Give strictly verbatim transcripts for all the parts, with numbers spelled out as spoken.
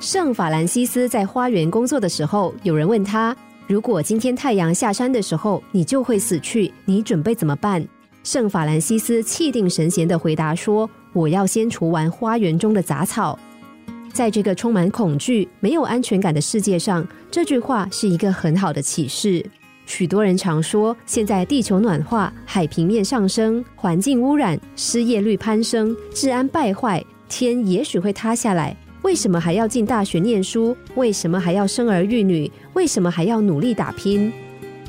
圣法兰西斯在花园工作的时候，有人问他，如果今天太阳下山的时候你就会死去，你准备怎么办？圣法兰西斯气定神闲地回答说，我要先除完花园中的杂草。在这个充满恐惧没有安全感的世界上，这句话是一个很好的启示。许多人常说，现在地球暖化，海平面上升，环境污染，失业率攀升，治安败坏，天也许会塌下来，为什么还要进大学念书？为什么还要生儿育女？为什么还要努力打拼？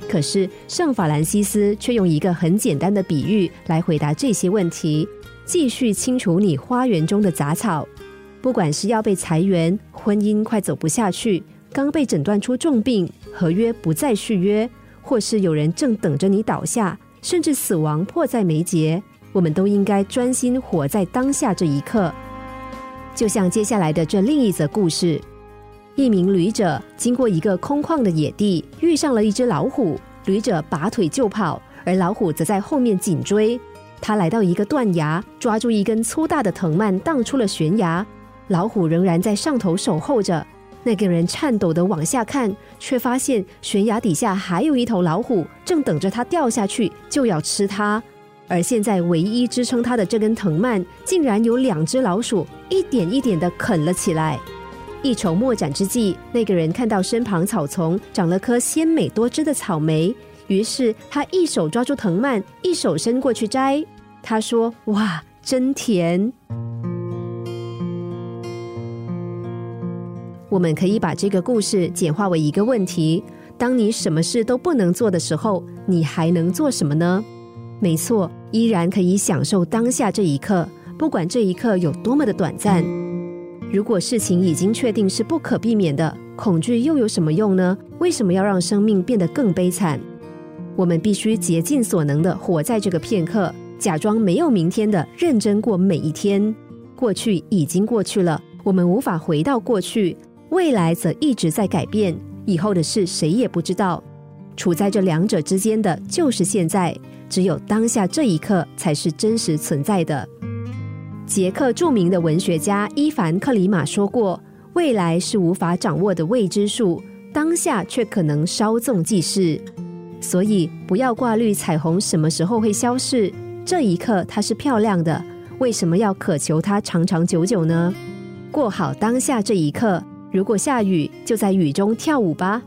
可是圣法兰西斯却用一个很简单的比喻来回答这些问题，继续清除你花园中的杂草。不管是要被裁员，婚姻快走不下去，刚被诊断出重病，合约不再续约，或是有人正等着你倒下，甚至死亡迫在眉睫，我们都应该专心活在当下这一刻。就像接下来的这另一则故事，一名旅者经过一个空旷的野地，遇上了一只老虎，旅者拔腿就跑，而老虎则在后面紧追。他来到一个断崖，抓住一根粗大的藤蔓荡出了悬崖，老虎仍然在上头守候着。那个人颤抖地往下看，却发现悬崖底下还有一头老虎，正等着他掉下去，就要吃他。而现在唯一支撑它的这根藤蔓，竟然有两只老鼠一点一点地啃了起来。一筹莫展之际，那个人看到身旁草丛长了颗鲜美多汁的草莓，于是他一手抓住藤蔓，一手伸过去摘。他说，哇，真甜。我们可以把这个故事简化为一个问题，当你什么事都不能做的时候，你还能做什么呢？没错，依然可以享受当下这一刻，不管这一刻有多么的短暂。如果事情已经确定是不可避免的，恐惧又有什么用呢？为什么要让生命变得更悲惨？我们必须竭尽所能的活在这个片刻，假装没有明天的认真过每一天。过去已经过去了，我们无法回到过去，未来则一直在改变，以后的事谁也不知道。处在这两者之间的就是现在，只有当下这一刻才是真实存在的。捷克著名的文学家伊凡克里马说过，未来是无法掌握的未知数，当下却可能稍纵即逝。所以不要挂虑彩虹什么时候会消逝，这一刻它是漂亮的，为什么要渴求它长长久久呢？过好当下这一刻，如果下雨就在雨中跳舞吧，